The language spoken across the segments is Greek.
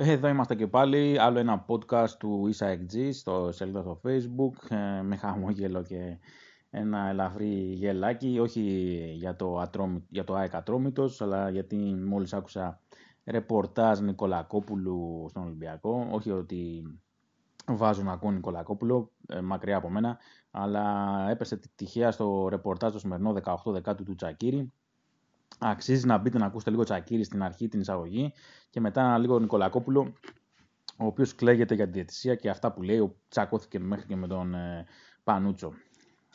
Εδώ είμαστε και πάλι, άλλο ένα podcast του ESAIGG στο σελίδα στο Facebook, με χαμόγελο και ένα ελαφρύ γελάκι, όχι για το ΑΕΚ Ατρόμητος, αλλά γιατί μόλις άκουσα ρεπορτάζ Νικολακόπουλου στον Ολυμπιακό, όχι ότι βάζω να ακούω Νικολακόπουλο, μακριά από μένα, αλλά έπεσε τυχαία στο ρεπορτάζ το σημερινό 18-10 του Τζακύρη. Αξίζει να μπείτε να ακούσετε λίγο Τζακύρη στην αρχή, την εισαγωγή, και μετά λίγο Νικολακόπουλο, ο οποίος κλαίγεται για τη διαιτησία και αυτά που λέει, τσακώθηκε μέχρι και με τον Πανούτσο.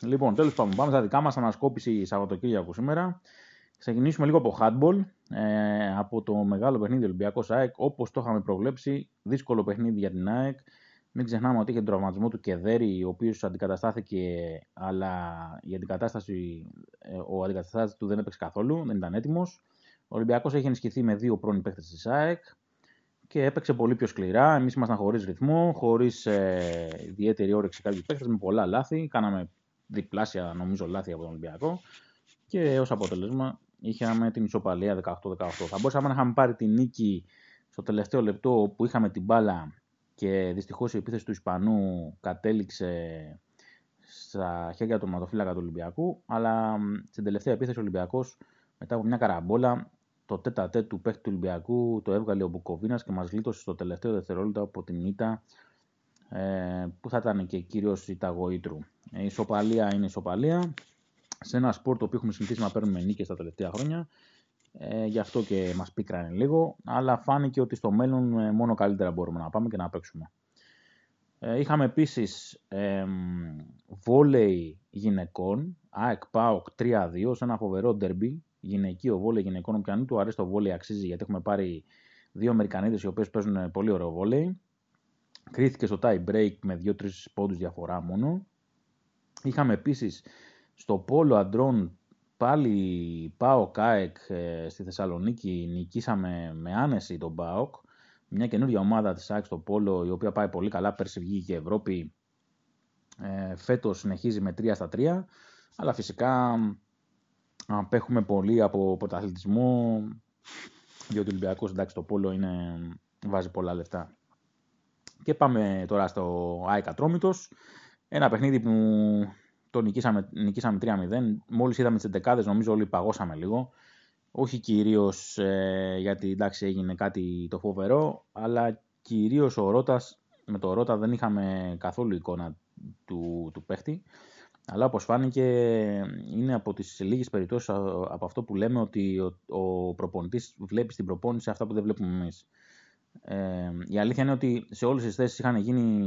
Λοιπόν, τέλος πάντων, πάμε στα δικά μας ανασκόπηση Σαββατοκύριακου σήμερα. Ξεκινήσουμε λίγο από handball, από το μεγάλο παιχνίδι Ολυμπιακός ΑΕΚ, όπως το είχαμε προβλέψει, δύσκολο παιχνίδι για την ΑΕΚ. Μην ξεχνάμε ότι είχε τον τραυματισμό του Κεδέρι, ο οποίος αντικαταστάθηκε, αλλά η αντικατάσταση, ο αντικαταστάτης του δεν έπαιξε καθόλου, δεν ήταν έτοιμος. Ο Ολυμπιακός έχει ενισχυθεί με δύο πρώην παίκτες της ΑΕΚ και έπαιξε πολύ πιο σκληρά. Εμείς ήμασταν χωρίς ρυθμό, χωρίς ιδιαίτερη όρεξη κάποιου παίκτες, με πολλά λάθη. Κάναμε διπλάσια, νομίζω, λάθη από τον Ολυμπιακό και ως αποτέλεσμα είχαμε την ισοπαλία 18-18. Θα μπορούσαμε να είχαμε πάρει τη νίκη στο τελευταίο λεπτό που είχαμε την μπάλα. Και δυστυχώς η επίθεση του Ισπανού κατέληξε στα χέρια του ματοφύλακα του Ολυμπιακού. Αλλά στην τελευταία επίθεση ο Ολυμπιακός, μετά από μια καραμπόλα, το τέτα-τέ του παίχτη του Ολυμπιακού το έβγαλε ο Μπουκοβίνας και μας γλίτωσε στο τελευταίο δευτερόλεπτο από την ήττα, που θα ήταν και κύριος Ιταγοήτρου. Η ισοπαλία είναι ισοπαλία. Σε ένα σπορ το οποίο έχουμε συνηθίσει να παίρνουμε νίκες τα τελευταία χρόνια. Γι' αυτό και μας πίκρανε λίγο, αλλά φάνηκε ότι στο μέλλον μόνο καλύτερα μπορούμε να πάμε και να παίξουμε. Είχαμε επίσης βόλεϊ γυναικών, ΑΕΚ ΠΑΟΚ 3-2, σε ένα φοβερό ντερμπι, γυναικείο βόλεϊ γυναικών, οποιανού του αρέσει το βόλεϊ αξίζει, γιατί έχουμε πάρει δύο Αμερικανίδες οι οποίες παίζουν πολύ ωραίο βόλεϊ. Κρίθηκε στο tie break με 2-3 πόντους διαφορά μόνο. Είχαμε επίσης στο πόλο αντρών πάλι ΠΑΟΚ ΑΕΚ στη Θεσσαλονίκη, νικήσαμε με άνεση τον ΠΑΟΚ, μια καινούργια ομάδα της ΑΕΚ στο πόλο, η οποία πάει πολύ καλά, πέρσι βγήκε Ευρώπη, φέτος συνεχίζει με 3-3, αλλά φυσικά απέχουμε πολύ από πρωταθλητισμό, διότι ο Ολυμπιακός, εντάξει, το πόλο είναι, βάζει πολλά λεφτά. Και πάμε τώρα στο ΑΕΚ Ατρόμητος, ένα παιχνίδι που το νικήσαμε 3-0, μόλις είδαμε τις εντεκάδες νομίζω όλοι παγώσαμε λίγο. Όχι κυρίως γιατί εντάξει έγινε κάτι το φοβερό, αλλά κυρίως ο Ρότας, με το Ρότα δεν είχαμε καθόλου εικόνα του παίχτη. Αλλά όπως φάνηκε είναι από τις λίγες περιπτώσεις από αυτό που λέμε ότι ο προπονητής βλέπει στην προπόνηση αυτά που δεν βλέπουμε εμείς. Η αλήθεια είναι ότι σε όλες τις θέσεις είχε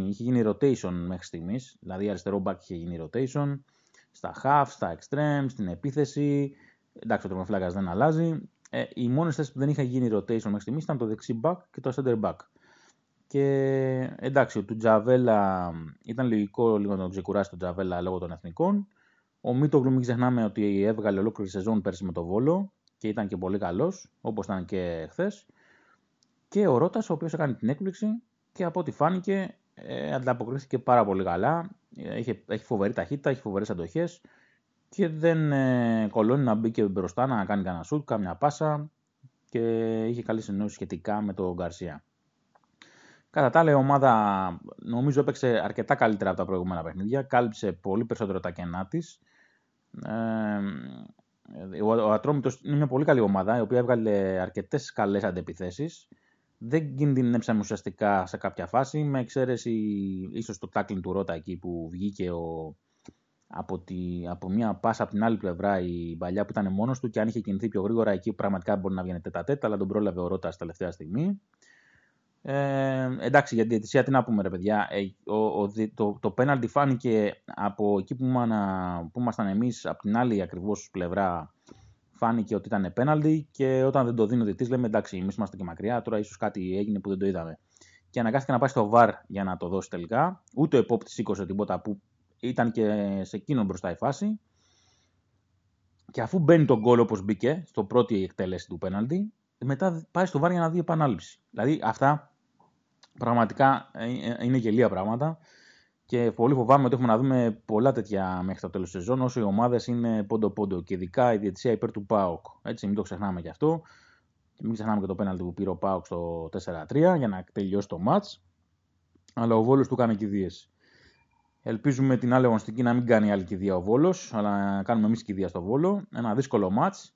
γίνει rotation μέχρι στιγμής, δηλαδή αριστερό back είχε γίνει rotation, στα half, στα extreme, στην επίθεση, εντάξει ο τερματοφύλακας δεν αλλάζει. Οι μόνες θέσεις που δεν είχε γίνει rotation μέχρι στιγμής ήταν το δεξί back και το center back. Και εντάξει, του Τζαβέλα ήταν λογικό λίγο να τον ξεκουράσει τον Τζαβέλα λόγω των εθνικών. Ο Μήτογλου, μην ξεχνάμε ότι έβγαλε ολόκληρη σεζόν πέρσι με το Βόλο και ήταν και πολύ καλός, όπως ήταν και χθες. Και ο Ρότας, ο οποίος έκανε την έκπληξη και από ό,τι φάνηκε ανταποκρίθηκε πάρα πολύ καλά. Έχει φοβερή ταχύτητα, έχει φοβερές αντοχές και δεν κολώνει να μπει και μπροστά να κάνει κανένα σουτ, καμιά πάσα, και είχε καλή συνεννόηση σχετικά με τον Γκαρσία. Κατά τα άλλα, η ομάδα νομίζω έπαιξε αρκετά καλύτερα από τα προηγούμενα παιχνίδια, κάλυψε πολύ περισσότερο τα κενά της. Ο Ατρόμητος είναι μια πολύ καλή ομάδα, η οποία έβγαλε αρκετές καλές αντεπιθέσεις. Δεν κινδυνεύσαμε ουσιαστικά σε κάποια φάση, με εξαίρεση ίσως το τάκλιν του Ρότα εκεί που βγήκε από μια πάσα από την άλλη πλευρά η παλιά που ήταν μόνος του, και αν είχε κινηθεί πιο γρήγορα εκεί πραγματικά μπορεί να βγαίνει τέτα-τέτα, αλλά τον πρόλαβε ο Ρότας τελευταία στιγμή. Εντάξει, για την διαιτησία τι να πούμε ρε παιδιά, το πέναλτι φάνηκε από εκεί που ήμασταν εμείς, από την άλλη ακριβώς πλευρά φάνηκε ότι ήταν πέναλτι, και όταν δεν το δίνει ο διαιτητής λέμε εντάξει εμείς είμαστε και μακριά, τώρα ίσως κάτι έγινε που δεν το είδαμε. Και αναγκάστηκε να πάει στο VAR για να το δώσει τελικά, ούτε ο επόπτης σήκωσε τίποτα που ήταν και σε εκείνον μπροστά η φάση. Και αφού μπαίνει τον γκολ όπως μπήκε, στο πρώτη εκτέλεση του πέναλτι, μετά πάει στο VAR για να δει επανάληψη. Δηλαδή αυτά πραγματικά είναι γελία πράγματα και πολύ φοβάμαι ότι έχουμε να δούμε πολλά τέτοια μέχρι το τέλος της σεζόν, όσο οι ομάδες είναι πόντο-πόντο και ειδικά η διαιτησία υπέρ του ΠΑΟΚ. Έτσι, μην το ξεχνάμε και αυτό. Και μην ξεχνάμε και το πέναλτι που πήρε ο Πάοκ στο 4-3 για να τελειώσει το μάτς. Αλλά ο Βόλος του κάνει κηδείες. Ελπίζουμε την άλλη αγωνιστική να μην κάνει άλλη κηδεία ο Βόλος, αλλά να κάνουμε εμείς κηδεία στο Βόλο. Ένα δύσκολο μάτς.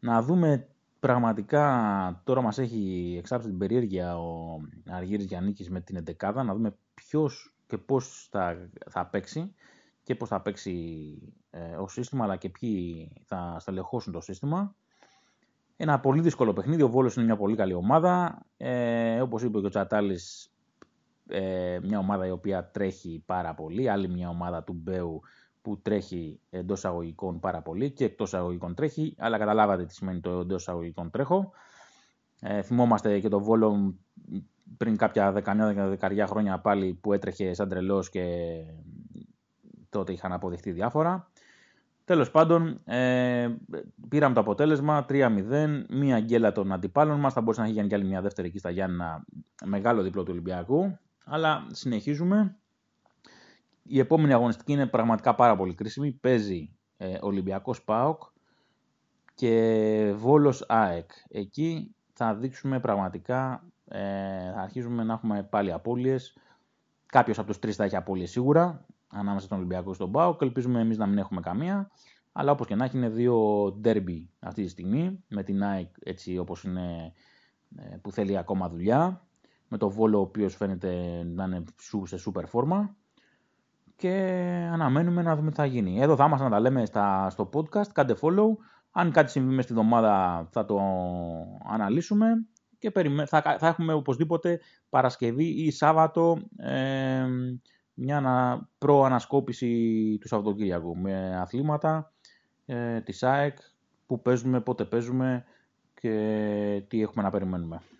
Να δούμε πραγματικά, τώρα μας έχει εξάψει την περιέργεια ο Αργύρης Γιαννίκης με την 11, να δούμε ποιος και πώς θα παίξει και πώς θα παίξει ο σύστημα, αλλά και ποιοι θα στελεχώσουν το σύστημα. Ένα πολύ δύσκολο παιχνίδι, ο Βόλος είναι μια πολύ καλή ομάδα, όπως είπε και ο Τσατάλης, μια ομάδα η οποία τρέχει πάρα πολύ, άλλη μια ομάδα του Μπέου που τρέχει εντός αγωγικών πάρα πολύ και εκτός αγωγικών τρέχει, αλλά καταλάβατε τι σημαίνει το εντός αγωγικών τρέχω. Θυμόμαστε και το Βόλο πριν κάποια δεκαριά χρόνια πάλι που έτρεχε σαν τρελός και τότε είχαν αποδειχθεί διάφορα. Τέλος πάντων, πήραμε το αποτέλεσμα 3-0, μία γκέλα των αντιπάλων μας. Θα μπορούσε να έχει γίνει και άλλη μια δεύτερη εκεί στα Γιάννα, μεγάλο διπλό του Ολυμπιακού. Αλλά συνεχίζουμε. Η επόμενη αγωνιστική είναι πραγματικά πάρα πολύ κρίσιμη. Παίζει Ολυμπιακός ΠΑΟΚ και Βόλος ΑΕΚ. Εκεί θα δείξουμε πραγματικά, θα αρχίζουμε να έχουμε πάλι απώλειες. Κάποιος από τους τρεις θα έχει απώλειες σίγουρα, ανάμεσα στον Ολυμπιακό και στον ΠΑΟΚ. Ελπίζουμε εμείς να μην έχουμε καμία. Αλλά όπως και να έχει, είναι δύο ντέρμπι αυτή τη στιγμή. Με την ΑΕΚ έτσι όπως είναι, που θέλει ακόμα δουλειά. Με το Βόλο, ο οποίος φαίνεται να είναι σε σούπερ φόρμα. Και αναμένουμε να δούμε τι θα γίνει. Εδώ θα είμαστε να τα λέμε στο podcast. Κάντε follow. Αν κάτι συμβεί μες τη βδομάδα θα το αναλύσουμε. Και θα έχουμε οπωσδήποτε Παρασκευή ή Σάββατο μια προανασκόπηση του Σαββατοκύριακου με αθλήματα της ΑΕΚ, που παίζουμε, πότε παίζουμε και τι έχουμε να περιμένουμε.